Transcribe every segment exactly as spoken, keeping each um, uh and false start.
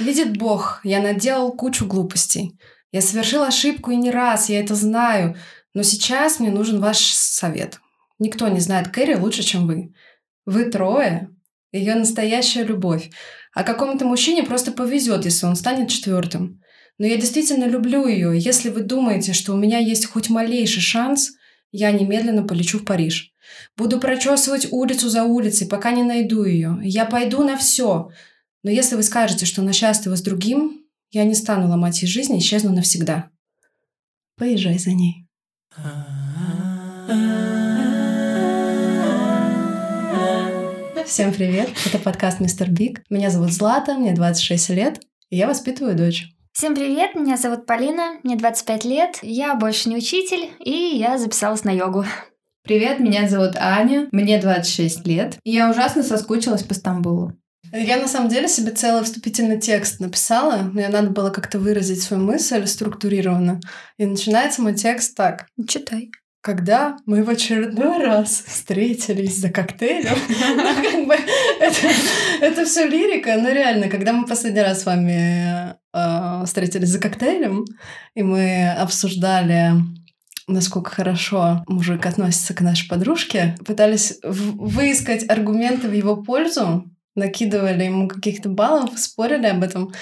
Видит Бог, я наделал кучу глупостей. Я совершил ошибку и не раз, я это знаю. Но сейчас мне нужен ваш совет. Никто не знает Кэрри лучше, чем вы. Вы трое. Ее настоящая любовь. А какому-то мужчине просто повезет, если он станет четвертым. Но я действительно люблю ее. Если вы думаете, что у меня есть хоть малейший шанс, я немедленно полечу в Париж. Буду прочесывать улицу за улицей, пока не найду ее. Я пойду на все. Но если вы скажете, что она счастлива с другим, я не стану ломать ей жизнь и исчезну навсегда. Поезжай за ней. Всем привет, это подкаст «Мистер Биг». Меня зовут Злата, мне двадцать шесть лет, и я воспитываю дочь. Всем привет, меня зовут Полина, мне двадцать пять лет, я больше не учитель, и я записалась на йогу. Привет, меня зовут Аня, мне двадцать шесть лет, и я ужасно соскучилась по Стамбулу. Я на самом деле себе целый вступительный текст написала, мне надо было как-то выразить свою мысль структурированно, и начинается мой текст так. Читай. Когда мы в очередной раз встретились за коктейлем, ну, как бы, это, это все лирика, но реально, когда мы последний раз с вами э, встретились за коктейлем, и мы обсуждали, насколько хорошо мужик относится к нашей подружке, пытались выискать аргументы в его пользу, накидывали ему каких-то баллов, спорили об этом.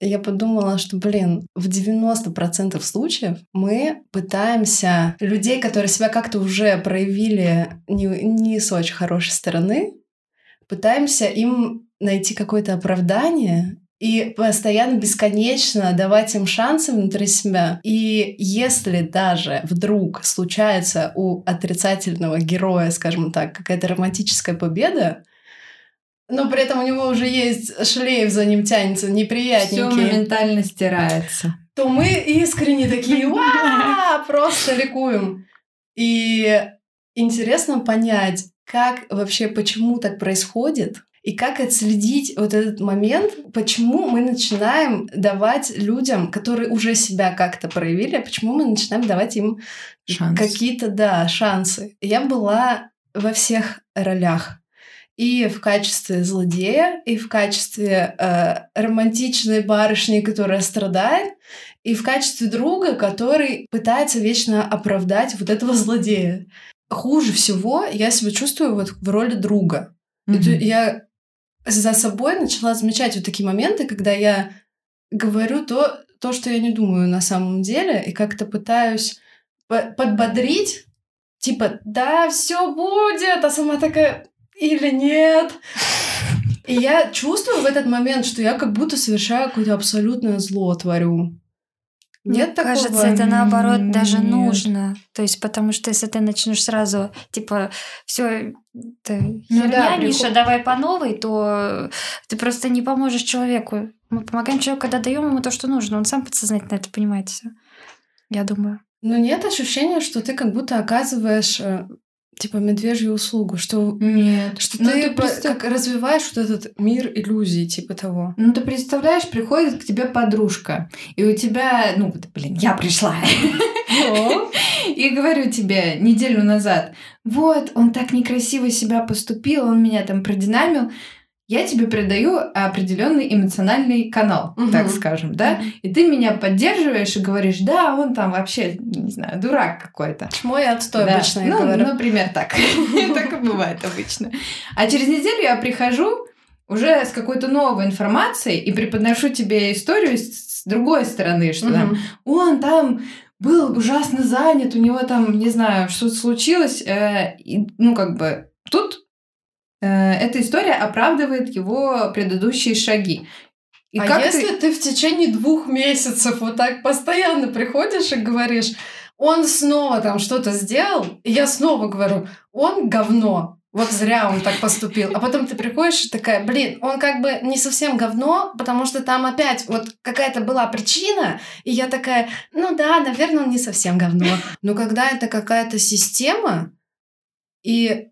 Я подумала, что, блин, в девяносто процентов случаев мы пытаемся людей, которые себя как-то уже проявили не, не с очень хорошей стороны, пытаемся им найти какое-то оправдание и постоянно бесконечно давать им шансы внутри себя. И если даже вдруг случается у отрицательного героя, скажем так, какая-то романтическая победа, но при этом у него уже есть шлейф, за ним тянется, неприятненький. Все моментально стирается. То мы искренне такие, уа, просто ликуем. И интересно понять, как вообще, почему так происходит, и как отследить вот этот момент, почему мы начинаем давать людям, которые уже себя как-то проявили, почему мы начинаем давать им какие-то, да, шансы. Я была во всех ролях. И в качестве злодея, и в качестве э, романтичной барышни, которая страдает, и в качестве друга, который пытается вечно оправдать вот этого злодея. Хуже всего я себя чувствую вот в роли друга. Mm-hmm. Это я за собой начала замечать вот такие моменты, когда я говорю то, то, что я не думаю на самом деле, и как-то пытаюсь подбодрить, типа, да, все будет, а сама такая... Или нет? И я чувствую в этот момент, что я как будто совершаю какое-то абсолютное зло, творю. Нет, Мне такого? Кажется, это наоборот mm-hmm. даже нужно. То есть, потому что если ты начнешь сразу, типа, все, ты ну, херня, да, Миша, приход... давай по новой, то ты просто не поможешь человеку. Мы помогаем человеку, когда даем ему то, что нужно. Он сам подсознательно это понимает все. Я думаю. Но нет ощущения, что ты как будто оказываешь... типа медвежью услугу, что, Нет, что ну, ты, ты просто... как развиваешь вот этот мир иллюзий, типа того. Ну, ты представляешь, приходит к тебе подружка, и у тебя, ну, блин, я пришла. И говорю тебе неделю назад, вот, он так некрасиво себя поступил, он меня там продинамил. Я тебе передаю определенный эмоциональный канал, угу. так скажем, да? И ты меня поддерживаешь и говоришь, да, он там вообще, не знаю, дурак какой-то. Чмо и отстой да. обычно, ну, я говорю. Ну, например, так. Так и бывает обычно. А через неделю я прихожу уже с какой-то новой информацией и преподношу тебе историю с другой стороны, что там он там... был ужасно занят, у него там, не знаю, что-то случилось. Ну, как бы, тут... Эта история оправдывает его предыдущие шаги. И а как если ты... ты в течение двух месяцев вот так постоянно приходишь и говоришь, он снова там что-то сделал, и я снова говорю, он говно. Вот зря он так поступил. А потом ты приходишь и такая, блин, он как бы не совсем говно, потому что там опять вот какая-то была причина, и я такая, ну да, наверное, он не совсем говно. Но когда это какая-то система, и...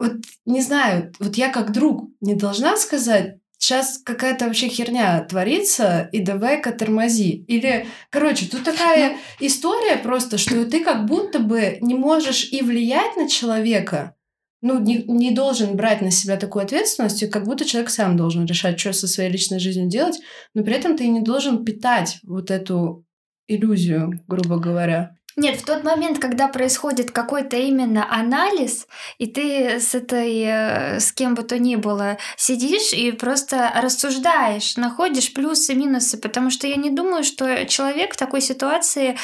Вот не знаю, вот я как друг не должна сказать, сейчас какая-то вообще херня творится, и давай-ка тормози. Или, короче, тут такая Но... история просто, что ты как будто бы не можешь и влиять на человека, ну, не, не должен брать на себя такую ответственность, как будто человек сам должен решать, что со своей личной жизнью делать, но при этом ты не должен питать вот эту иллюзию, грубо говоря. Нет, в тот момент, когда происходит какой-то именно анализ, и ты с этой, с кем бы то ни было, сидишь и просто рассуждаешь, находишь плюсы, минусы, потому что я не думаю, что человек в такой ситуации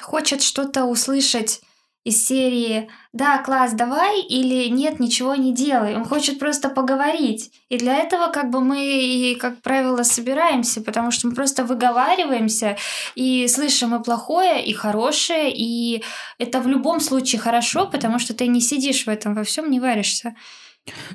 хочет что-то услышать из серии «Да, класс, давай» или «Нет, ничего не делай». Он хочет просто поговорить. И для этого как бы мы, и, как правило, собираемся, потому что мы просто выговариваемся и слышим и плохое, и хорошее. И это в любом случае хорошо, потому что ты не сидишь в этом, во всем не варишься.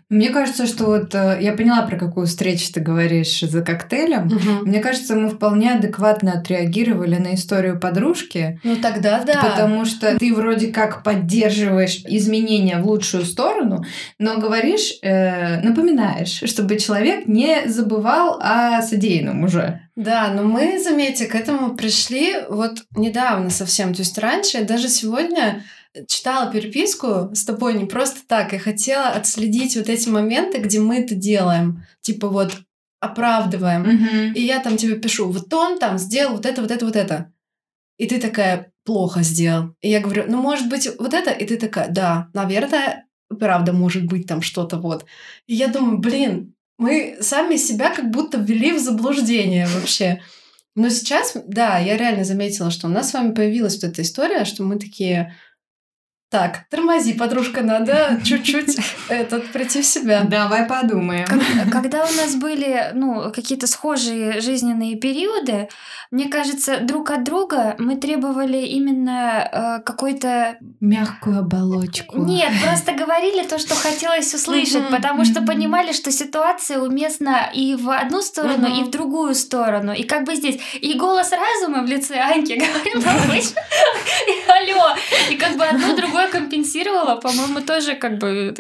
Мне кажется, что вот я поняла, про какую встречу ты говоришь за коктейлем. Угу. Мне кажется, мы вполне адекватно отреагировали на историю подружки. Ну тогда да. Потому что ты вроде как поддерживаешь изменения в лучшую сторону, но говоришь, э, напоминаешь, чтобы человек не забывал о содеянном уже. Да, но мы, заметьте, к этому пришли вот недавно совсем. То есть раньше, даже сегодня... Читала переписку с тобой не просто так, и хотела отследить вот эти моменты, где мы это делаем, типа вот оправдываем. Mm-hmm. И я там тебе пишу, вот он там сделал вот это, вот это, вот это. И ты такая, плохо сделал. И я говорю, ну может быть вот это? И ты такая, да, наверное, правда может быть там что-то вот. И я думаю, блин, мы сами себя как будто ввели в заблуждение вообще. Но сейчас, да, я реально заметила, что у нас с вами появилась вот эта история, что мы такие... Так, тормози, подружка, надо чуть-чуть этот, прийти в себя. Давай подумаем. Когда у нас были ну, какие-то схожие жизненные периоды, мне кажется, друг от друга мы требовали именно э, какой-то... Мягкую оболочку. Нет, просто говорили то, что хотелось услышать, потому что понимали, что ситуация уместна и в одну сторону, и в другую сторону. И как бы здесь. И голос разума в лице Аньки говорил, и алло. И как бы одно другое компенсировала, по-моему, тоже как бы...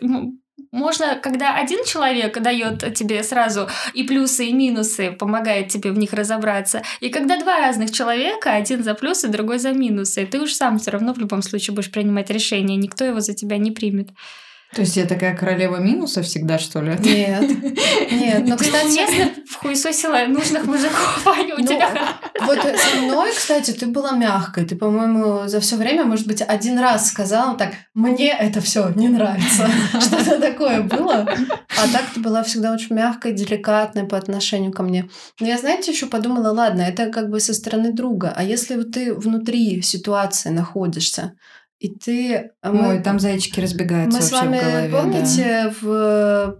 Можно, когда один человек дает тебе сразу и плюсы, и минусы, помогает тебе в них разобраться, и когда два разных человека, один за плюсы, другой за минусы, ты уж сам все равно в любом случае будешь принимать решение, никто его за тебя не примет. То есть я такая королева минуса всегда, что ли? Нет. Нет. Но, кстати, честно, вхуесосила нужных мужиков, Аня, у тебя. Вот со мной, кстати, ты была мягкой. Ты, по-моему, за все время, может быть, один раз сказала так, мне это все не нравится. Что-то такое было. А так ты была всегда очень мягкой, деликатной по отношению ко мне. Но я, знаете, еще подумала, ладно, это как бы со стороны друга. А если вот ты внутри ситуации находишься, и ты... Ой, мы, там зайчики разбегаются вообще в голове. Мы с вами, помните, да? в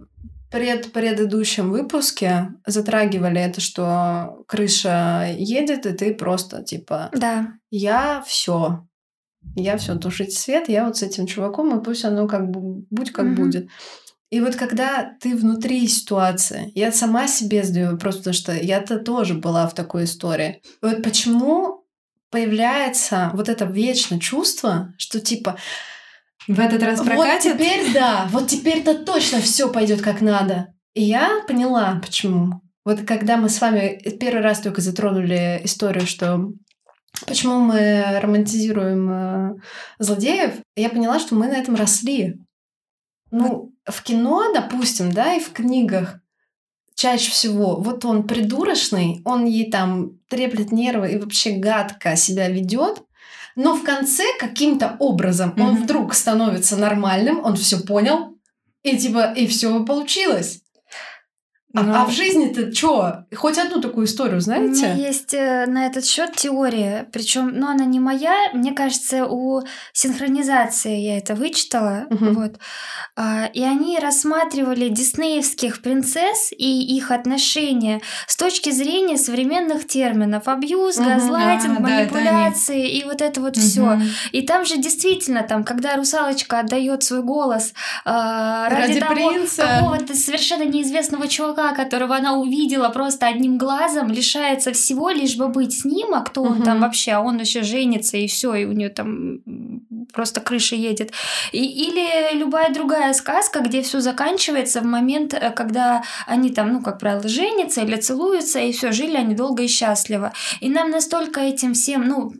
пред, предыдущем выпуске затрагивали это, что крыша едет, и ты просто типа... Да. Я все, Я все тушить свет, я вот с этим чуваком, и пусть оно как бы... Будь как mm-hmm. будет. И вот когда ты внутри ситуации... Я сама себе задаю вопрос, потому что я-то тоже была в такой истории. И вот почему... появляется вот это вечное чувство, что типа в этот раз прокатит. Вот теперь да, вот теперь-то точно все пойдет как надо. И я поняла, почему. Вот когда мы с вами первый раз только затронули историю, что почему мы романтизируем э, злодеев, я поняла, что мы на этом росли. Ну, вот. В кино, допустим, да, и в книгах чаще всего вот он придурочный, он ей там треплет нервы и вообще гадко себя ведет, но в конце каким-то образом mm-hmm. он вдруг становится нормальным, он все понял, и типа, и все получилось. А, ну, а в жизни-то что? Хоть одну такую историю, знаете? У меня есть э, на этот счет теория, причем, ну, она не моя, мне кажется, у синхронизации я это вычитала, uh-huh. вот. А, и они рассматривали диснеевских принцесс и их отношения с точки зрения современных терминов: абьюз, uh-huh. газлайтинг, uh-huh. манипуляции uh-huh. и вот это вот uh-huh. все. И там же действительно, там, когда русалочка отдает свой голос э, ради, ради того, какого-то совершенно неизвестного чувака, которого она увидела просто одним глазом, лишается всего, лишь бы быть с ним, а кто он угу. там вообще, а он еще женится, и все, и у нее там просто крыша едет. И, или любая другая сказка, где все заканчивается в момент, когда они там, ну, как правило, женятся или целуются, и все, жили они долго и счастливо. И нам настолько этим всем, ну,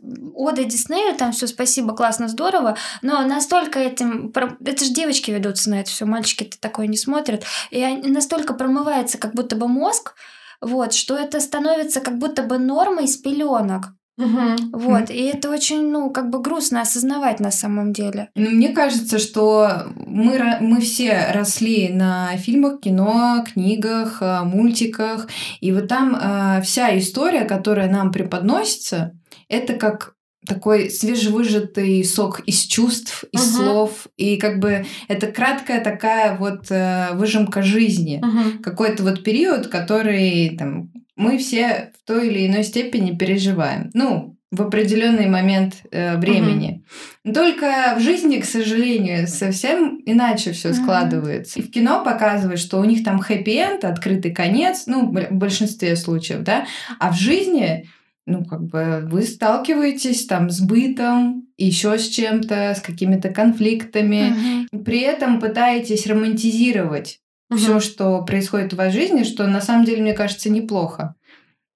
ода Диснею, там все спасибо, классно, здорово, но настолько этим... Это же девочки ведутся на это все, мальчики-то такое не смотрят. И настолько промывается как будто бы мозг, вот, что это становится как будто бы нормой с пеленок. Угу. Вот, и это очень, ну, как бы грустно осознавать на самом деле. Ну, мне кажется, что мы, мы все росли на фильмах, кино, книгах, мультиках, и вот там э, вся история, которая нам преподносится, это как такой свежевыжатый сок из чувств, из uh-huh. слов. И как бы это краткая такая вот э, выжимка жизни. Uh-huh. Какой-то вот период, который там, мы все в той или иной степени переживаем. Ну, в определенный момент э, времени. Uh-huh. Только в жизни, к сожалению, совсем иначе все uh-huh. складывается. И в кино показывают, что у них там хэппи-энд, открытый конец, ну, в большинстве случаев, да. А в жизни... Ну, как бы вы сталкиваетесь там с бытом, еще с чем-то, с какими-то конфликтами. Uh-huh. При этом пытаетесь романтизировать uh-huh. все, что происходит в вашей жизни, что на самом деле, мне кажется, неплохо.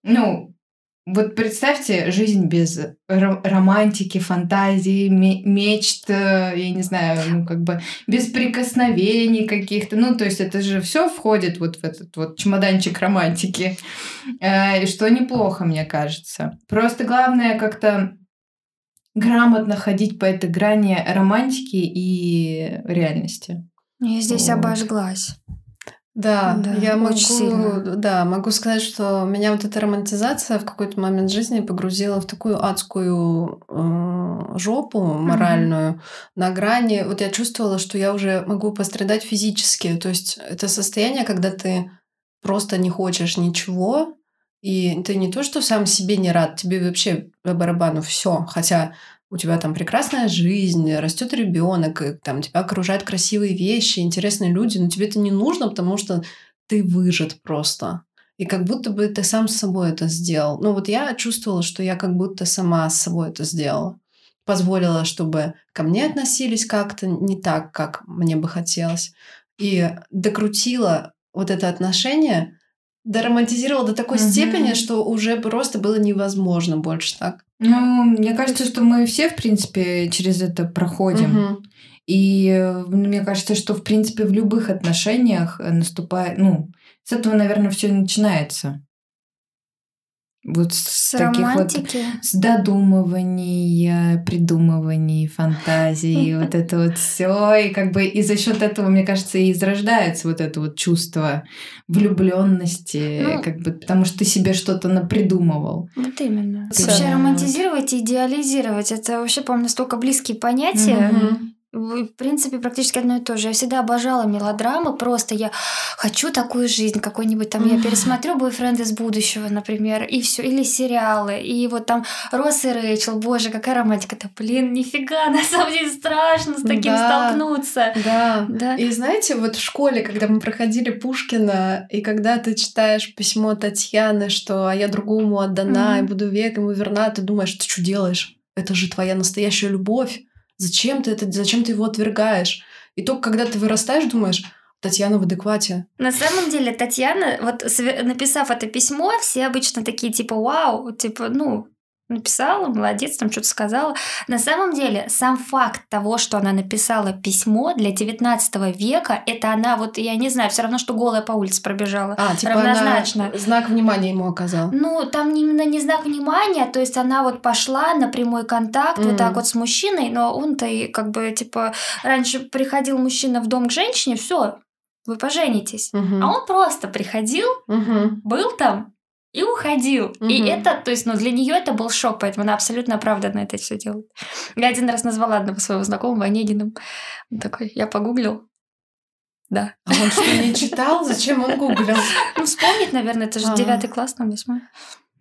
Ну, вот представьте жизнь без р- романтики, фантазии, ме- мечт, я не знаю, ну, как бы без прикосновений каких-то. Ну, то есть это же все входит вот в этот вот чемоданчик романтики. И что неплохо, мне кажется. Просто главное как-то грамотно ходить по этой грани романтики и реальности. Я здесь вот. обожглась. Да, да, я могу, да, могу сказать, что меня вот эта романтизация в какой-то момент жизни погрузила в такую адскую э, жопу моральную mm-hmm. на грани. Вот я чувствовала, что я уже могу пострадать физически. То есть это состояние, когда ты просто не хочешь ничего, и ты не то, что сам себе не рад, тебе вообще по барабану все, хотя... У тебя там прекрасная жизнь, растет ребенок, там тебя окружают красивые вещи, интересные люди, но тебе это не нужно, потому что ты выжат просто. И как будто бы ты сам с собой это сделал. Ну вот я чувствовала, что я как будто сама с собой это сделала. Позволила, чтобы ко мне относились как-то не так, как мне бы хотелось. И докрутила вот это отношение, доромантизировала до такой mm-hmm. степени, что уже просто было невозможно больше так. Ну, мне кажется, что мы все, в принципе, через это проходим. Uh-huh. И мне кажется, что, в принципе, в любых отношениях наступает... Ну, с этого, наверное, все начинается. Вот с, с таких романтики. Вот... С додумывания, придумывания, фантазии, вот это вот все. И как бы и за счет этого, мне кажется, и зарождается вот это вот чувство влюбленности, как бы, потому что ты себе что-то напридумывал. Вот именно. Вообще романтизировать и идеализировать, это вообще, по-моему, настолько близкие понятия. В принципе, практически одно и то же. Я всегда обожала мелодрамы. Просто я хочу такую жизнь какой-нибудь. Там я пересмотрю «Бойфренд из будущего», например, и все, или сериалы. И вот там «Росса и Рэйчел». Боже, какая романтика-то. Блин, нифига, на самом деле страшно с таким да, столкнуться. Да. да. И знаете, вот в школе, когда мы проходили Пушкина, и когда ты читаешь письмо Татьяны, что «А я другому отдана, mm-hmm. и буду веком и верна», ты думаешь, ты что делаешь? Это же твоя настоящая любовь. Зачем ты это, зачем ты его отвергаешь? И только когда ты вырастаешь, думаешь, Татьяна в адеквате. На самом деле, Татьяна, вот написав это письмо, все обычно такие, типа, вау, типа, ну, написала, молодец, там что-то сказала. На самом деле, сам факт того, что она написала письмо для девятнадцатого века, это она, вот, я не знаю, все равно, что голая по улице пробежала. А, типа равнозначно. Она знак внимания ему оказал. Ну, там именно не знак внимания, то есть она вот пошла на прямой контакт mm. вот так вот с мужчиной, но он-то и как бы, типа, раньше приходил мужчина в дом к женщине, все, вы поженитесь. Mm-hmm. А он просто приходил, mm-hmm. был там, и уходил. Угу. И это, то есть, ну, для нее это был шок, поэтому она абсолютно оправданно это все делает. Я один раз назвала одного своего знакомого Онегиным. Он такой, я погуглил. Да. А он что, не читал? Зачем он гуглил? Ну, вспомнить, наверное, это же девятый класс, там, восьмой.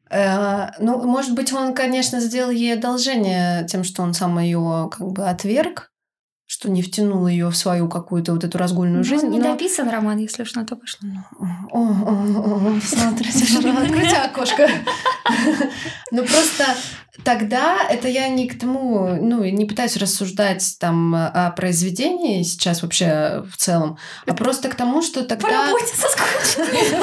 Ну, может быть, он, конечно, сделал ей одолжение тем, что он сам ее как бы отверг, что не втянул ее в свою какую-то вот эту разгульную ну, жизнь. Не но... дописан роман, если уж на то пошло. О, о, о, смотрите, откройте окошко. Ну, просто тогда это я не к тому, ну, не пытаюсь рассуждать там о произведении сейчас вообще в целом, а просто к тому, что тогда... По работе соскучилась.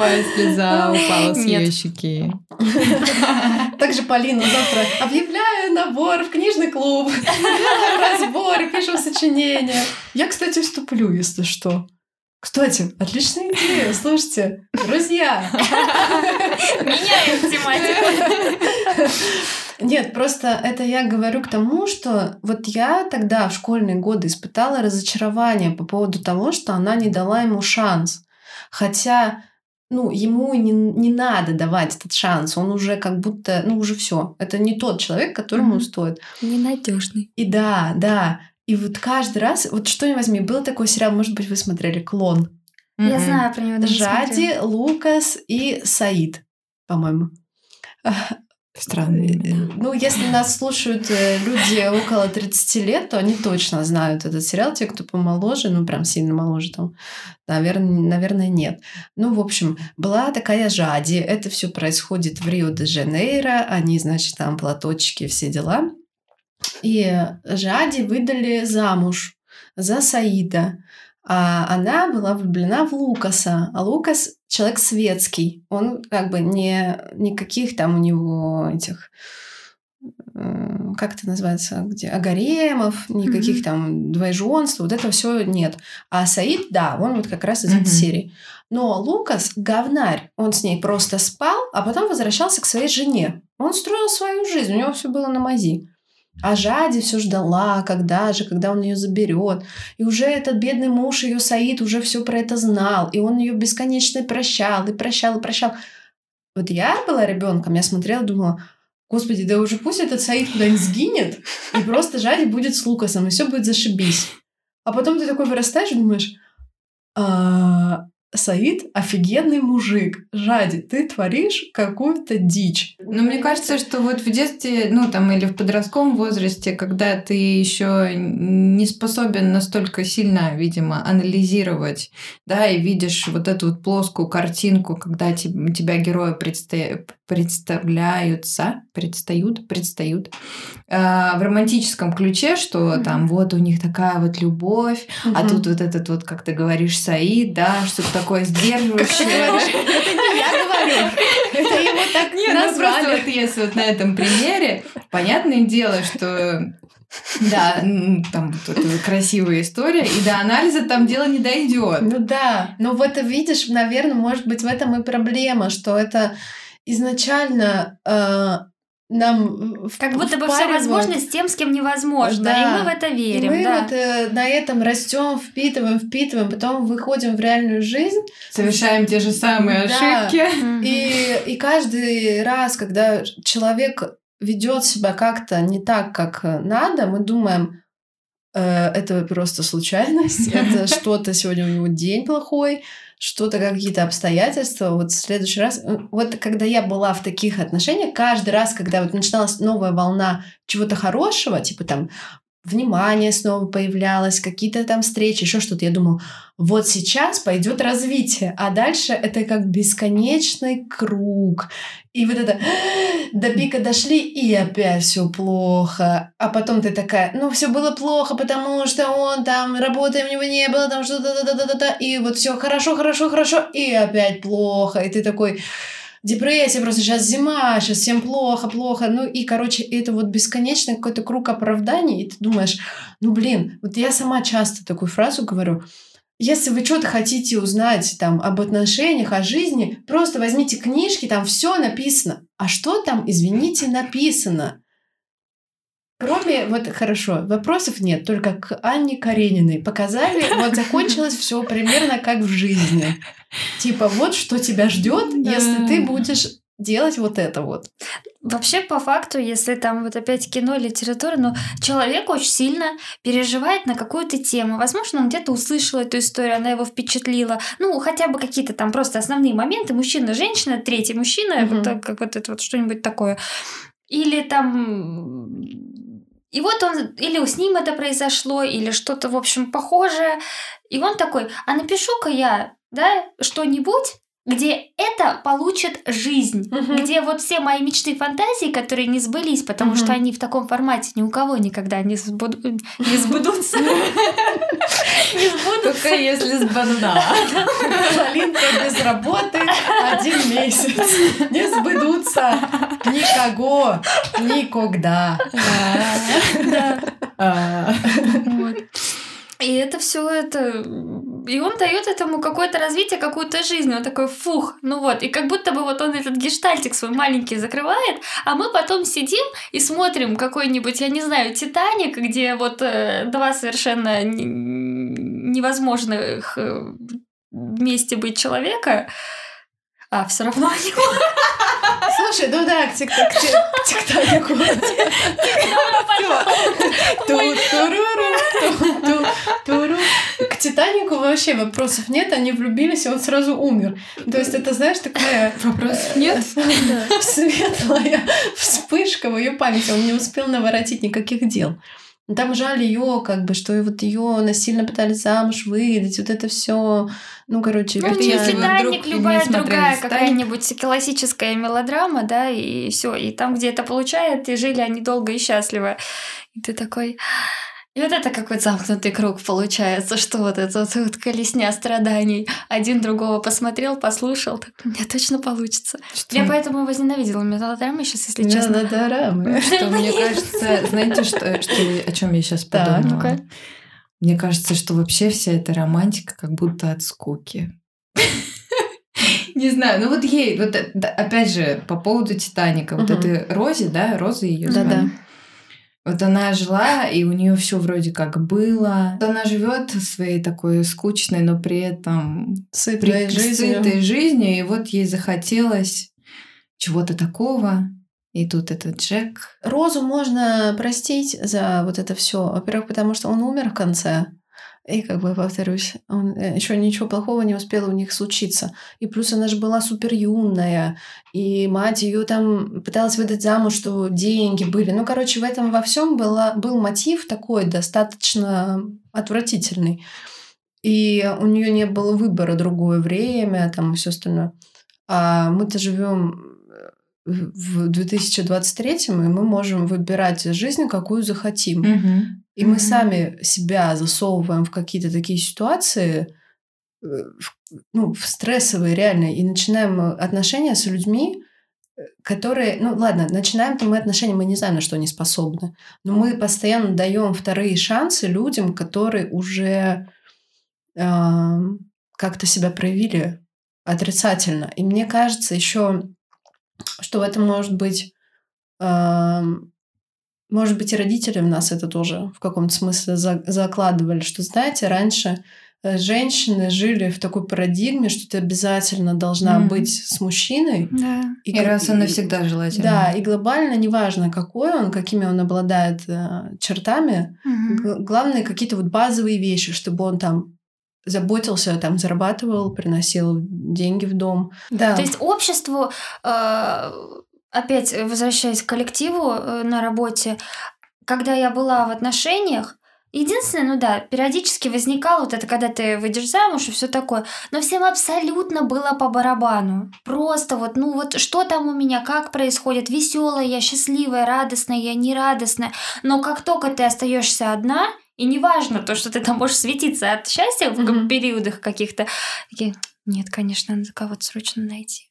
скупая слеза упала с ее щеки. Также Полина завтра объявляю набор в книжный клуб, делаем разборы, пишем сочинения. Я, кстати, вступлю, если что. Кстати, отличная идея, слушайте, друзья. Меняем тематику. Нет, просто это я говорю к тому, что вот я тогда в школьные годы испытала разочарование по поводу того, что она не дала ему шанс. Хотя, ну, ему не, не надо давать этот шанс. Он уже как будто, ну, уже все. Это не тот человек, которому mm-hmm. стоит. Ненадежный. И да, да. И вот каждый раз, вот что ни возьми, был такой сериал, может быть, вы смотрели, «Клон». Mm-hmm. Я знаю про него, даже Жади, Лукас и Саид, по-моему. Странные имена. Ну, если нас слушают люди около тридцати лет, то они точно знают этот сериал. Те, кто помоложе, ну, прям сильно моложе, там, наверное, наверное нет. Ну, в общем, была такая Жади. Это все происходит в Рио-де-Жанейро. Они, значит, там платочки, все дела. И Жади выдали замуж за Саида. А она была влюблена в Лукаса. А Лукас — человек светский. Он как бы не, никаких там у него этих... Как это называется? Где? Агаремов, никаких mm-hmm. там двоеженств. Вот этого все нет. А Саид, да, он вот как раз из mm-hmm. этой серии. Но Лукас — говнарь. Он с ней просто спал, а потом возвращался к своей жене. Он строил свою жизнь. У него все было на мази. А Жади все ждала, когда же, когда он ее заберет. И уже этот бедный муж ее Саид уже все про это знал. И он ее бесконечно прощал, и прощал, и прощал. Вот я была ребенком, я смотрела, думала, господи, да уже пусть этот Саид куда-нибудь сгинет, и просто Жади будет с Лукасом, и все будет зашибись. А потом ты такой вырастаешь и думаешь, Саид офигенный мужик. Жади, ты творишь какую-то дичь. Ну, мне кажется, что вот в детстве, ну, там, или в подростковом возрасте, когда ты еще не способен настолько сильно, видимо, анализировать, да, и видишь вот эту вот плоскую картинку, когда тебе, тебя герои предста- представляются, предстают, предстают э, в романтическом ключе, что mm-hmm. там вот у них такая вот любовь, mm-hmm. а тут вот этот вот, как ты говоришь, Саид, да, что-то такое сдерживающее. Это не я говорю. Это его так не назвали. Просто вот если вот на этом примере, понятное дело, что да, там вот эта красивая история, и до анализа там дело не дойдет. Ну да, но вот видишь, наверное, может быть, в этом и проблема, что это изначально нам как будто бы все возможно с тем, с кем невозможно. Да. И мы в это верим. И мы да. вот э, на этом растем, впитываем, впитываем, потом выходим в реальную жизнь. Совершаем те же самые да. ошибки. Mm-hmm. И, и каждый раз, когда человек ведет себя как-то не так, как надо, мы думаем, э, это просто случайность, это что-то сегодня у него день плохой, что-то, какие-то обстоятельства. Вот в следующий раз... Вот когда я была в таких отношениях, каждый раз, когда вот начиналась новая волна чего-то хорошего, типа там внимание снова появлялось, какие-то там встречи, еще что-то, я думала, вот сейчас пойдет развитие, а дальше это как бесконечный круг. И вот это до пика дошли, и опять все плохо. А потом ты такая, ну, все было плохо, потому что он там, работы у него не было, там что-то, да-да-да-да-да, и вот все хорошо, хорошо, хорошо, и опять плохо. И ты такой... Депрессия, просто сейчас зима, сейчас всем плохо, плохо. Ну и, короче, это вот бесконечный какой-то круг оправданий. И ты думаешь, ну, блин, вот я сама часто такую фразу говорю. Если вы что-то хотите узнать там об отношениях, о жизни, просто возьмите книжки, там все написано. А что там, извините, написано? Кроме, вот хорошо, вопросов нет, только к Анне Карениной. Показали, вот закончилось все примерно как в жизни. Типа, вот что тебя ждет, если ты будешь делать вот это вот. Вообще, по факту, если там вот опять кино, литература, но человек очень сильно переживает на какую-то тему. Возможно, он где-то услышал эту историю, она его впечатлила. Ну, хотя бы какие-то там просто основные моменты. Мужчина, женщина, третий мужчина, угу. вот так, как вот это вот что-нибудь такое. Или там... И вот он, или с ним это произошло, или что-то, в общем, похожее. И он такой, а напишу-ка я, да, что-нибудь, где это получит жизнь. Uh-huh. Где вот все мои мечты и фантазии, которые не сбылись, потому uh-huh. что они в таком формате ни у кого никогда не сбудутся. Не сбудутся. Только если сбудутся. Полинка без работы, один месяц не сбудутся никого никогда. И это все это... И он дает этому какое-то развитие, какую-то жизнь. Он такой, фух, ну вот. И как будто бы вот он этот гештальтик свой маленький закрывает, а мы потом сидим и смотрим какой-нибудь, я не знаю, «Титаник», где вот э, два совершенно невозможных э, вместе быть человека, а все равно они... Слушай, ну да, к «Титанику». К «Титанику» вообще вопросов нет, они влюбились, и он сразу умер. То есть это, знаешь, такая... Вопросов нет? Светлая вспышка в ее памяти. Он не успел наворотить никаких дел. Там жаль ее, как бы, что вот ее насильно пытались замуж выдать, вот это все, ну, короче, ну, «Титаник», любая другая какая-нибудь классическая мелодрама, да, и все, и там, где это получает, и жили они долго и счастливо. И ты такой... И вот это какой-то замкнутый круг получается, что вот это вот, вот колесня страданий. Один другого посмотрел, послушал, так у меня точно получится. Что? Я поэтому возненавидела мелодрамы сейчас, если Мелодорама. честно. Мелодорамы. Что, мне кажется, знаете, что, что, о чем я сейчас подумала? Да, ну-ка. Мне кажется, что вообще вся эта романтика как будто от скуки. Не знаю, ну вот ей, вот опять же, по поводу «Титаника», вот этой Розе, да, Роза ее звали. Да-да. Вот она жила, и у нее все вроде как было. Вот она живет своей такой скучной, но при этом сытой жизнью. жизнью. И вот ей захотелось чего-то такого. И тут этот Джек. Розу можно простить за вот это все. Во-первых, потому что он умер в конце. И, как бы, повторюсь, он еще ничего плохого не успел у них случиться. И плюс она же была супер юная, и мать ее там пыталась выдать замуж, что деньги были. Ну, короче, в этом во всем была, был мотив такой достаточно отвратительный. И у нее не было выбора, другое время, там и все остальное. А мы-то живем в две тысячи двадцать третьем, и мы можем выбирать жизнь, какую захотим. Mm-hmm. И мы mm-hmm. сами себя засовываем в какие-то такие ситуации, ну, в стрессовые реально, и начинаем отношения с людьми, которые... Ну, ладно, начинаем-то мы отношения, мы не знаем, на что они способны, но мы постоянно даем вторые шансы людям, которые уже э, как-то себя проявили отрицательно. И мне кажется еще, что в этом может быть... Э, Может быть, и родители в нас это тоже в каком-то смысле закладывали, что, знаете, раньше женщины жили в такой парадигме, что ты обязательно должна mm. быть с мужчиной. Да. И, и раз он навсегда желательно. Да, и глобально, неважно, какой он, какими он обладает э, чертами, mm-hmm. главное, какие-то вот базовые вещи, чтобы он там заботился, там, зарабатывал, приносил деньги в дом. Да. То есть обществу... Э- Опять возвращаясь к коллективу на работе, когда я была в отношениях, единственное, ну да, периодически возникало вот это, когда ты выйдешь замуж и все такое, но всем абсолютно было по барабану. Просто вот, ну вот, что там у меня, как происходит, веселая я, счастливая, радостная я, нерадостная. Но как только ты остаешься одна, и неважно то, что ты там можешь светиться от счастья в mm-hmm. периодах каких-то, такие, нет, конечно, надо кого-то срочно найти.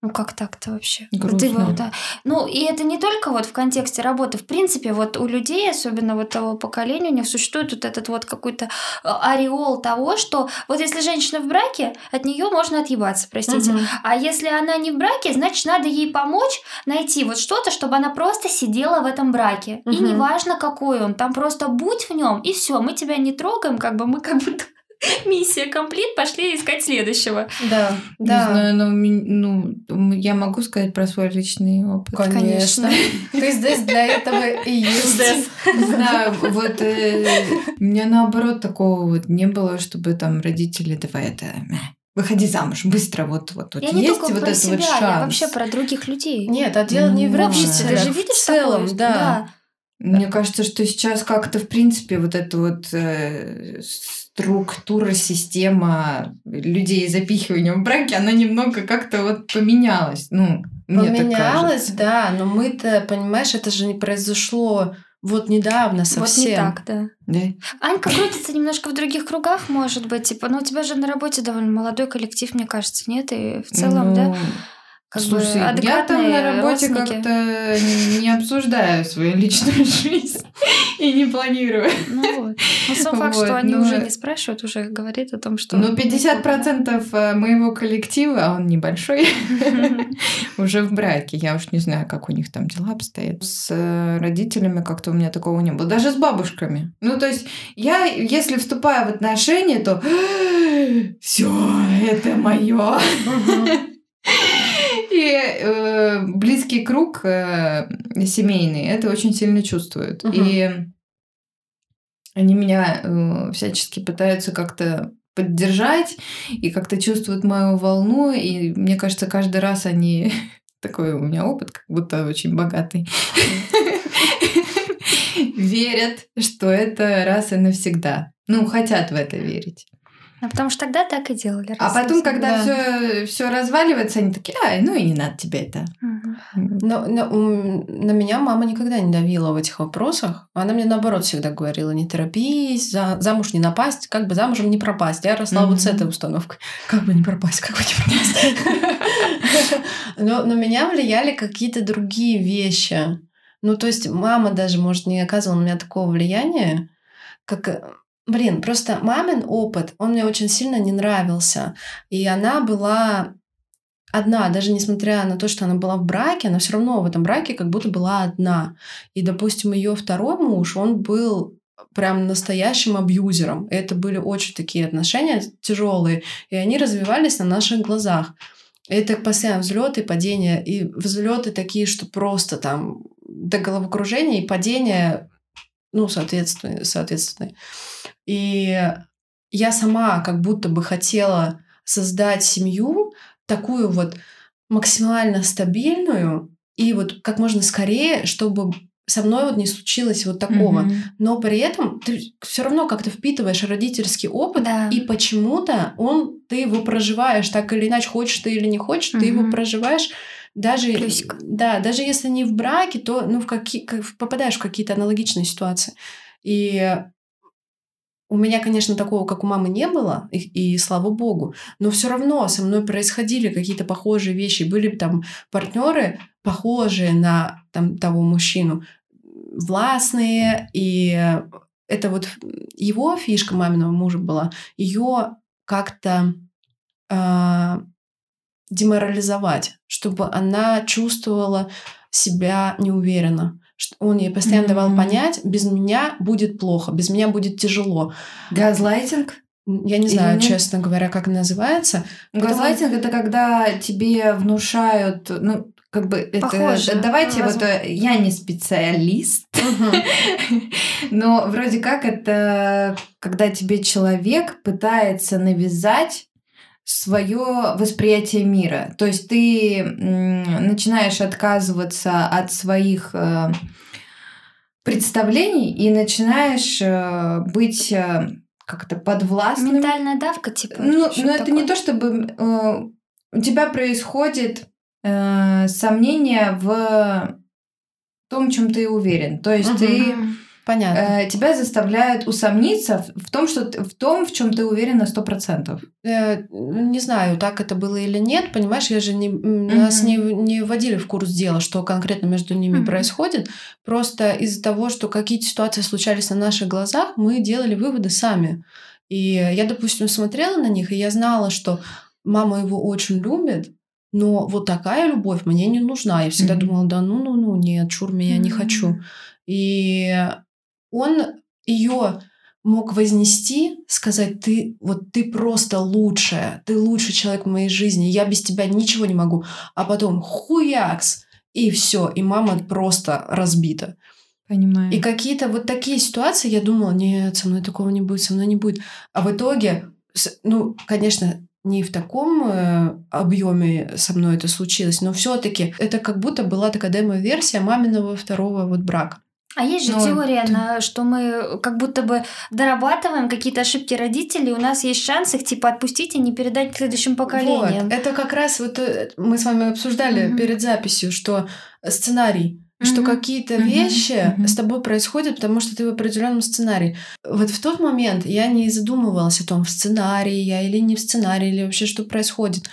Ну, как так-то вообще? Грустно. Да. Ну, и это не только вот в контексте работы. В принципе, вот у людей, особенно вот того поколения, у них существует вот этот вот какой-то ореол того, что вот если женщина в браке, от нее можно отъебаться, простите. Угу. А если она не в браке, значит, надо ей помочь найти вот что-то, чтобы она просто сидела в этом браке. Угу. И неважно, какой он, там просто будь в нем, и все, мы тебя не трогаем, как бы мы как будто... Миссия комплит, пошли искать следующего. Да, да. Не знаю, но ну, я могу сказать про свой личный опыт. Конечно. Ты здесь для этого и есть. Да, вот у меня наоборот такого вот не было, чтобы там родители, давай это... Выходи замуж, быстро, вот вот вот. Я не только про себя, я вообще про других людей. Нет, а дело не в обществе, ты же видишь в целом, да. Мне кажется, что сейчас как-то в принципе вот это вот... структура, система людей запихивания в браке, она немного как-то вот поменялась. Ну, поменялась, да, но мы-то, понимаешь, это же не произошло Вот недавно совсем. Вот не так, да. да. Анька крутится немножко в других кругах, может быть. Типа, ну, у тебя же на работе довольно молодой коллектив, мне кажется, нет? И в целом, ну, да? Как слушай, бы я там на работе как-то не обсуждаю свою личную жизнь и не планирую. Ну вот. Но сам факт, что они уже не спрашивают, уже говорит о том, что... Ну, пятьдесят процентов моего коллектива, а он небольшой, уже в браке. Я уж не знаю, как у них там дела обстоят. С родителями как-то у меня такого не было. Даже с бабушками. Ну, то есть, я, если вступаю в отношения, то все, это мое. И э, близкий круг э, семейный это очень сильно чувствует. Uh-huh. И они меня э, всячески пытаются как-то поддержать и как-то чувствуют мою волну. И мне кажется, каждый раз они... Такой у меня опыт, как будто очень богатый. Верят, что это раз и навсегда. Ну, хотят в это верить. А потому что тогда так и делали. А потом, когда да. все разваливается, они такие, ай, ну и не надо тебе это. Угу. Но, но, на меня мама никогда не давила в этих вопросах. Она мне, наоборот, всегда говорила, не торопись, за, замуж не напасть, как бы замужем не пропасть. Я росла угу. вот с этой установкой. Как бы не пропасть, как бы не пропасть. Но на меня влияли какие-то другие вещи. Ну, то есть мама даже, может, не оказывала на меня такого влияния, как... Блин, просто мамин опыт, он мне очень сильно не нравился. И она была одна, даже несмотря на то, что она была в браке, она все равно в этом браке как будто была одна. И, допустим, ее второй муж, он был прям настоящим абьюзером. И это были очень такие отношения тяжелые, и они развивались на наших глазах. И это постоянно взлеты и падения, и взлеты такие, что просто там до головокружения и падения. Ну, соответственно, соответственно. И я сама как будто бы хотела создать семью такую вот максимально стабильную и вот как можно скорее, чтобы со мной вот не случилось вот такого. Mm-hmm. Но при этом ты все равно как-то впитываешь родительский опыт, да. и почему-то он, ты его проживаешь так или иначе, хочешь ты или не хочешь, mm-hmm. ты его проживаешь. Даже, да, даже если не в браке, то ну, в какие, как, попадаешь в какие-то аналогичные ситуации. И у меня, конечно, такого, как у мамы, не было, и, и слава богу, но все равно со мной происходили какие-то похожие вещи. Были там партнеры, похожие на там, того мужчину, властные, и это вот его фишка маминого мужа была, ее как-то... Э- деморализовать, чтобы она чувствовала себя неуверенно. Он ей постоянно mm-hmm. давал понять, без меня будет плохо, без меня будет тяжело. Газлайтинг? Я не Или знаю, нет? честно говоря, как называется. Газлайтинг Потом... — это когда тебе внушают... Ну, как бы это... Похоже. Давайте ну, вот... Возможно. Я не специалист, но вроде как это когда тебе человек пытается навязать свое восприятие мира. То есть ты начинаешь отказываться от своих представлений и начинаешь быть как-то подвластным. Ментальная давка, типа. Ну, но это такое? Не то, чтобы у тебя происходит сомнение в том, чем ты уверен. То есть угу. ты... Понятно. Тебя заставляют усомниться в том, что ты, в том, в чем ты уверена сто процентов. Не знаю, так это было или нет, понимаешь, я же не, mm-hmm. нас не, не вводили в курс дела, что конкретно между ними mm-hmm. происходит. Просто из-за того, что какие-то ситуации случались на наших глазах, мы делали выводы сами. И я, допустим, смотрела на них, и я знала, что мама его очень любит. Но вот такая любовь мне не нужна. Я всегда mm-hmm. думала, да ну-ну-ну, нет, чур меня, mm-hmm. не хочу. И он ее мог вознести, сказать, ты вот ты просто лучшая, ты лучший человек в моей жизни, я без тебя ничего не могу. А потом хуякс, и все, и мама просто разбита. Понимаю. И какие-то вот такие ситуации, я думала, нет, со мной такого не будет, со мной не будет. А в итоге, ну, конечно... не в таком э, объеме со мной это случилось, но все-таки это как будто была такая демо-версия маминого второго вот брака. А есть же но... теория, на, что мы как будто бы дорабатываем какие-то ошибки родителей, у нас есть шанс их типа отпустить и не передать следующим поколениям. Вот. Это как раз вот мы с вами обсуждали mm-hmm. перед записью, что сценарий Mm-hmm. Что какие-то mm-hmm. вещи mm-hmm. с тобой происходят, потому что ты в определенном сценарии. Вот в тот момент я не задумывалась о том, в сценарии я или не в сценарии, или вообще что происходит.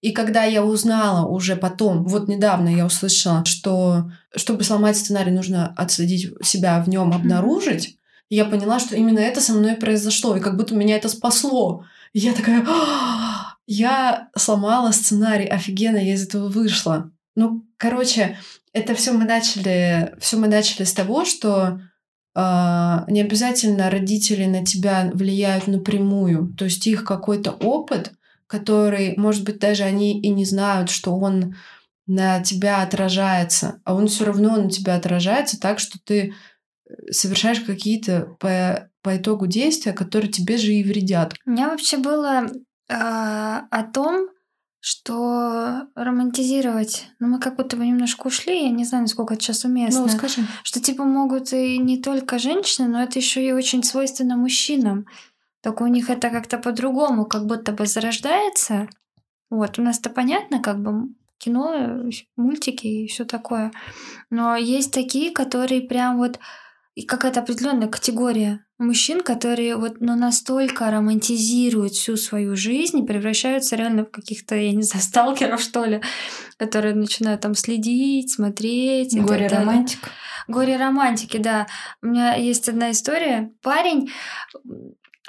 И когда я узнала уже потом, вот недавно я услышала, что чтобы сломать сценарий, нужно отследить себя в нем, обнаружить, и я поняла, что именно это со мной произошло, и как будто меня это спасло. И я такая, я сломала сценарий, офигенно, я из этого вышла. Ну, короче, это все мы начали, все мы начали с того, что э, не обязательно родители на тебя влияют напрямую, то есть их какой-то опыт, который, может быть, даже они и не знают, что он на тебя отражается, а он все равно на тебя отражается так, что ты совершаешь какие-то по, по итогу действия, которые тебе же и вредят. У меня вообще было э, о том, что романтизировать, ну мы как будто бы немножко ушли, я не знаю, насколько это сейчас уместно. Ну, скажи. Что типа могут и не только женщины, но это еще и очень свойственно мужчинам. Только у них это как-то по-другому, как будто бы зарождается. Вот, у нас-то понятно, как бы кино, мультики и все такое. Но есть такие, которые прям вот... И какая-то определенная категория мужчин, которые вот ну, настолько романтизируют всю свою жизнь и превращаются реально в каких-то, я не знаю, сталкеров, что ли, которые начинают там следить, смотреть. Горе-романтик. Горе-романтики, да. У меня есть одна история. Парень...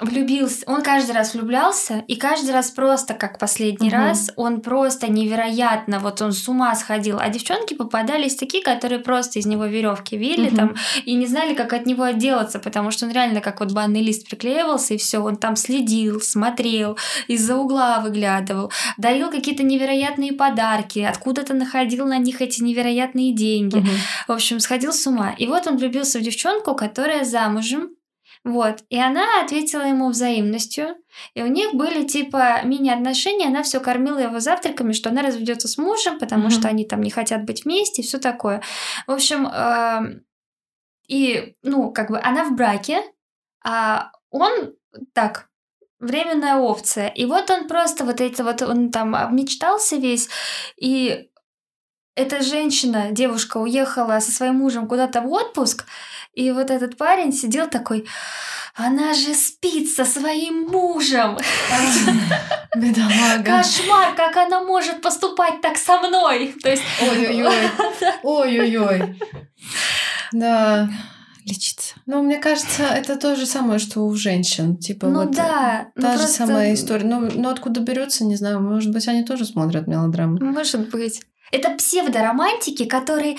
влюбился, он каждый раз влюблялся, и каждый раз просто, как последний угу. раз, он просто невероятно, вот он с ума сходил, а девчонки попадались такие, которые просто из него веревки вели угу. там, и не знали, как от него отделаться, потому что он реально как вот банный лист приклеивался, и все, он там следил, смотрел, из-за угла выглядывал, дарил какие-то невероятные подарки, откуда-то находил на них эти невероятные деньги, угу. в общем, сходил с ума, и вот он влюбился в девчонку, которая замужем. Вот, и она ответила ему взаимностью, и у них были типа мини-отношения, она все кормила его завтраками, что она разведется с мужем, потому mm-hmm. что они там не хотят быть вместе, и все такое. В общем, э- и, ну, как бы она в браке, а он так... временная опция. И вот он просто вот это вот, он там обмечтался весь, и... Эта женщина, девушка, уехала со своим мужем куда-то в отпуск, и вот этот парень сидел такой, она же спит со своим мужем. Бедолага. Кошмар, как она может поступать так со мной. То есть... Ой-ой-ой. Ой-ой-ой. Да. Лечиться. Ну, мне кажется, это то же самое, что у женщин. Типа, ну, вот да, та ну, же просто... самая история. Но, но откуда берется, не знаю. Может быть, они тоже смотрят мелодрамы. Может быть. Это псевдоромантики, которые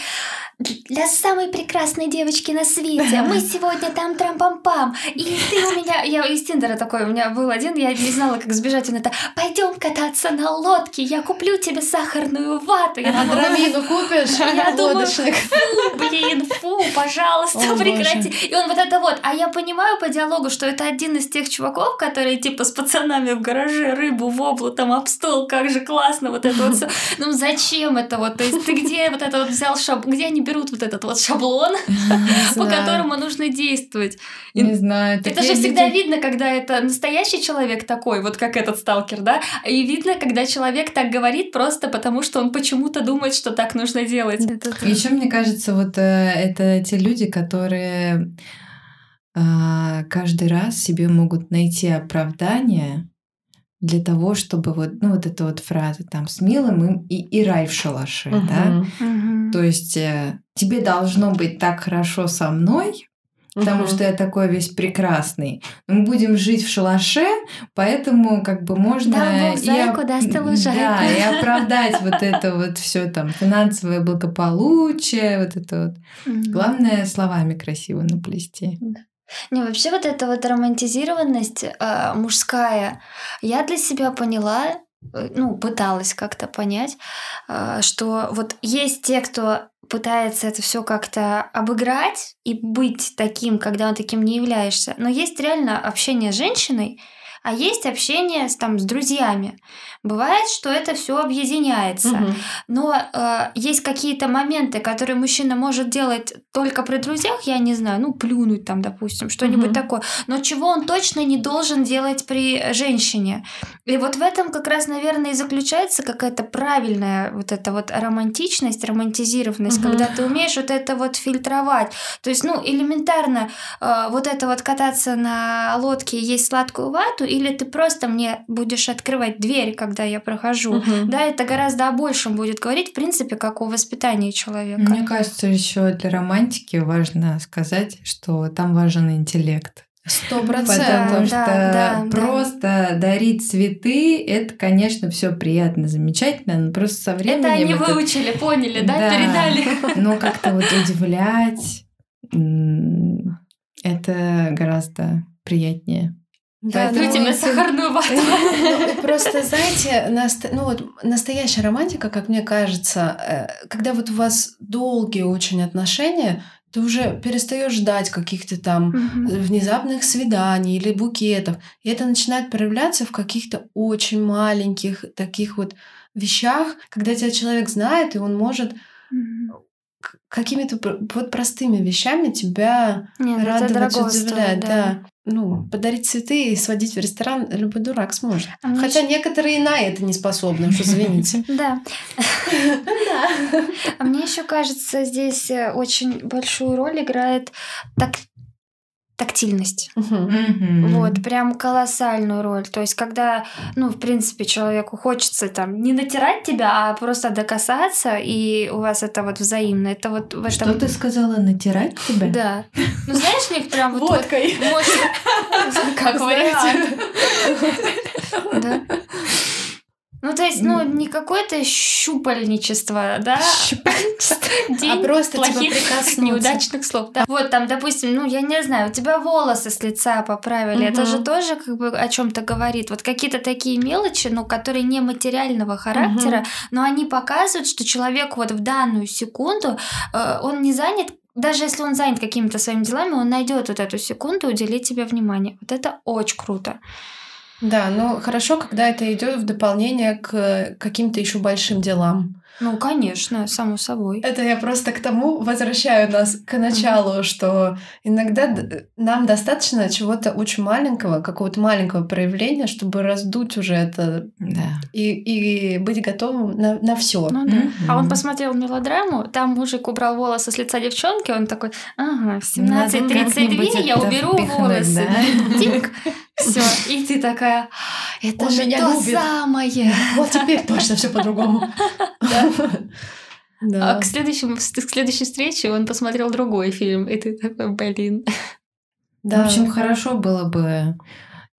для самой прекрасной девочки на свете. Мы сегодня там трам-пам-пам. И ты у меня... Я из Тиндера такой у меня был один. Я не знала, как сбежать. Он это... Пойдем кататься на лодке. Я куплю тебе сахарную вату. Я а думала, дровину купишь? Я думаю, фу, блин, фу, пожалуйста, О, прекрати. Боже. И он вот это вот. А я понимаю по диалогу, что это один из тех чуваков, которые типа с пацанами в гараже рыбу в облу, там об стол. Как же классно вот это вот все. Ну зачем это? Это вот, то есть ты где вот это вот взял шаблон, где они берут вот этот вот шаблон, по которому нужно действовать? Не знаю. Это же всегда видно, когда это настоящий человек такой, вот как этот сталкер, да, и видно, когда человек так говорит просто потому, что он почему-то думает, что так нужно делать. Еще мне кажется, вот это те люди, которые каждый раз себе могут найти оправдание для того, чтобы вот, ну, вот эта вот фраза там с милым им и, и рай в шалаше, uh-huh, да? Uh-huh. То есть тебе должно быть так хорошо со мной, потому uh-huh. что я такой весь прекрасный. Мы будем жить в шалаше, поэтому как бы можно... Да, Бог зайку даст и лужайку. Да, и оправдать вот это вот все там финансовое благополучие, вот это вот. Главное, словами красиво наплести. Не, вообще вот эта вот романтизированность э, мужская, я для себя поняла, э, ну, пыталась как-то понять, э, что вот есть те, кто пытается это все как-то обыграть и быть таким, когда он таким не являешься, но есть реально общение с женщиной, а есть общение с, там, с друзьями. Бывает, что это все объединяется. Угу. Но э, есть какие-то моменты, которые мужчина может делать только при друзьях, я не знаю, ну, плюнуть там, допустим, что-нибудь угу. такое. Но чего он точно не должен делать при женщине. И вот в этом как раз, наверное, и заключается какая-то правильная вот эта вот романтичность, романтизированность, угу. когда ты умеешь вот это вот фильтровать. То есть, ну, элементарно э, вот это вот кататься на лодке и есть сладкую вату, или ты просто мне будешь открывать дверь, когда я прохожу. Угу. Да, это гораздо о большем будет говорить, в принципе, как о воспитании человека. Мне кажется, еще для романтики важно сказать, что там важен интеллект. Сто процентов. Потому что да, да, просто да. дарить цветы, это, конечно, все приятно, замечательно, но просто со временем... Это они это... выучили, поняли, да? да? Передали. Но как-то вот удивлять, это гораздо приятнее. Да, ну тебе это... сахарную вату. Ну, просто, знаете, наст... ну, вот, настоящая романтика, как мне кажется, когда вот у вас долгие очень отношения, ты уже перестаешь ждать каких-то там mm-hmm. внезапных свиданий или букетов. И это начинает проявляться в каких-то очень маленьких таких вот вещах, когда тебя человек знает, и он может... Mm-hmm. какими-то вот простыми вещами тебя Нет, радовать, удивлять. Да. Да. Ну, подарить цветы и сводить в ресторан любой дурак сможет. А Хотя еще... некоторые и на это не способны, уж извините. Да. А мне еще кажется, здесь очень большую роль играет так. тактильность. Uh-huh. Uh-huh. Вот, прям колоссальную роль. То есть, когда, ну, в принципе, человеку хочется там не натирать тебя, а просто докасаться, и у вас это вот взаимно. Это вот в этом... Что ты сказала? Натирать тебя? Да. Ну, знаешь, у них прям вот... Водкой. Как вариант. Да. Ну, то есть, ну, не какое-то щупальничество, да? Щупальничество. А просто плохих, типа, неудачных слов, да. Вот там, допустим, ну, я не знаю, у тебя волосы с лица поправили. Угу. Это же тоже как бы о чем-то говорит. Вот какие-то такие мелочи, ну, которые не материального характера, угу. но они показывают, что человек вот в данную секунду, э, он не занят. Даже если он занят какими-то своими делами, он найдет вот эту секунду уделить тебе внимание. Вот это очень круто. Да, ну хорошо, когда это идет в дополнение к каким-то еще большим делам. Ну, конечно, само собой. Это я просто к тому возвращаю нас к началу, mm-hmm. что иногда нам достаточно чего-то очень маленького, какого-то маленького проявления, чтобы раздуть уже это yeah. и, и быть готовым на, на все. Ну, да. mm-hmm. А он посмотрел мелодраму, там мужик убрал волосы с лица девчонки, он такой, ага, в семнадцать тридцать два я уберу волосы. Тик, все. И ты такая, это же то самое. Вот теперь точно все по-другому. Да. А к, следующему, к следующей встрече он посмотрел другой фильм, и ты такой, блин. Да. В общем, хорошо было бы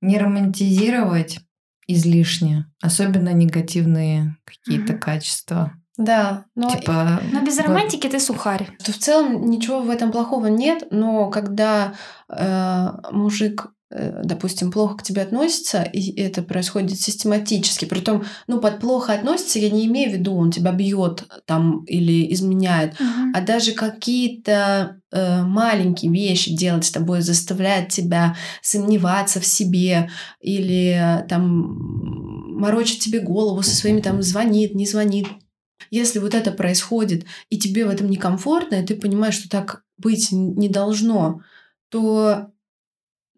не романтизировать излишне, особенно негативные какие-то mm-hmm. качества. Да, но, типа, но без романтики вот, ты сухарь. В целом ничего в этом плохого нет, но когда э, мужик... допустим, плохо к тебе относится, и это происходит систематически. Притом, ну, под плохо относится, я не имею в виду, он тебя бьет там или изменяет, uh-huh. а даже какие-то э, маленькие вещи делать с тобой, заставляет тебя сомневаться в себе или там морочит тебе голову со своими там звонит, не звонит. Если вот это происходит, и тебе в этом некомфортно, и ты понимаешь, что так быть не должно, то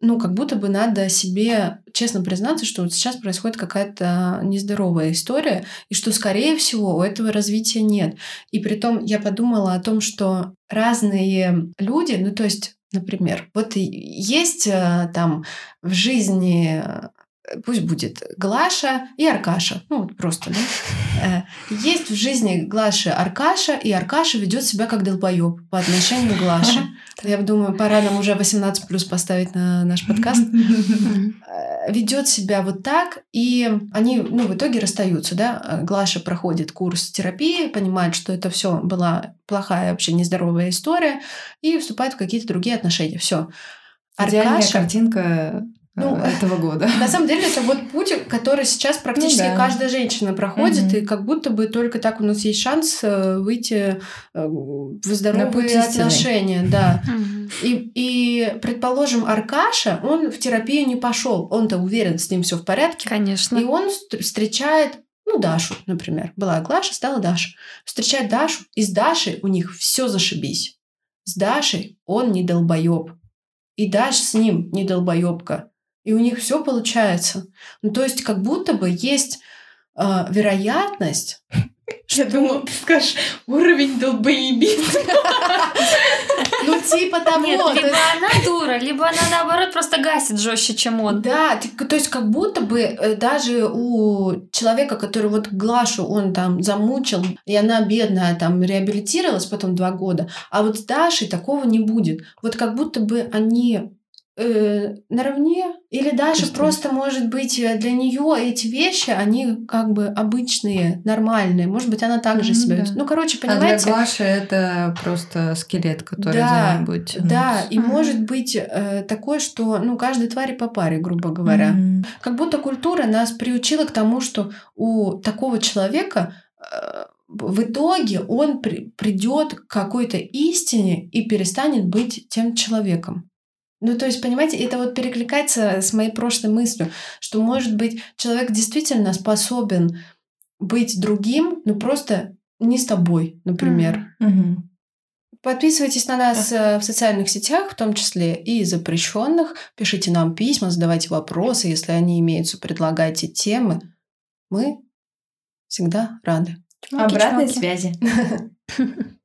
ну, как будто бы надо себе честно признаться, что вот сейчас происходит какая-то нездоровая история, и что, скорее всего, у этого развития нет. И притом я подумала о том, что разные люди, ну, то есть, например, вот есть там в жизни... Пусть будет Глаша и Аркаша. Ну, вот просто, да? Есть в жизни Глаша Аркаша, и Аркаша ведет себя как долбоёб по отношению к Глаше. Я думаю, пора нам уже восемнадцать плюс поставить на наш подкаст. Ведет себя вот так, и они, ну, в итоге расстаются, да? Глаша проходит курс терапии, понимает, что это все была плохая, вообще нездоровая история, и вступает в какие-то другие отношения. Все. Идеальная картинка... ну, этого года. На самом деле, это вот путь, который сейчас практически ну, да. каждая женщина проходит, угу. и как будто бы только так у нас есть шанс выйти в здоровые отношения. Да. Угу. И, и, предположим, Аркаша, он в терапию не пошел, он-то уверен, с ним все в порядке. Конечно. И он встречает, ну, Дашу, например. Была Глаша, стала Даша. Встречает Дашу, и с Дашей у них все зашибись. С Дашей он не долбоеб. И Даша с ним не долбоебка. И у них все получается. Ну, то есть, как будто бы есть э, вероятность... Я думала, ты скажешь, уровень долбоебизма. Ну, типа того. Нет, либо она дура, либо она, наоборот, просто гасит жестче, чем он. Да, то есть, как будто бы даже у человека, который вот Глашу, он там замучил, и она бедная там реабилитировалась потом два года, а вот с Дашей такого не будет. Вот как будто бы они... Э, наравне, или даже Пусть просто, он. может быть, для нее эти вещи, они как бы обычные, нормальные. Может быть, она также mm-hmm, себя... Да. Ну, короче, понимаете... А для Глаши это просто скелет, который да, за ним будет тянуться. Да, и mm-hmm. может быть э, такое, что, ну, каждой твари по паре, грубо говоря. Mm-hmm. Как будто культура нас приучила к тому, что у такого человека... Э, в итоге он при, придет к какой-то истине и перестанет быть тем человеком. Ну, то есть, понимаете, это вот перекликается с моей прошлой мыслью, что, может быть, человек действительно способен быть другим, но просто не с тобой, например. Mm-hmm. Подписывайтесь на нас mm-hmm. в социальных сетях, в том числе и запрещенных. Пишите нам письма, задавайте вопросы, если они имеются, предлагайте темы. Мы всегда рады. Чмоки, обратной чмоки. Связи.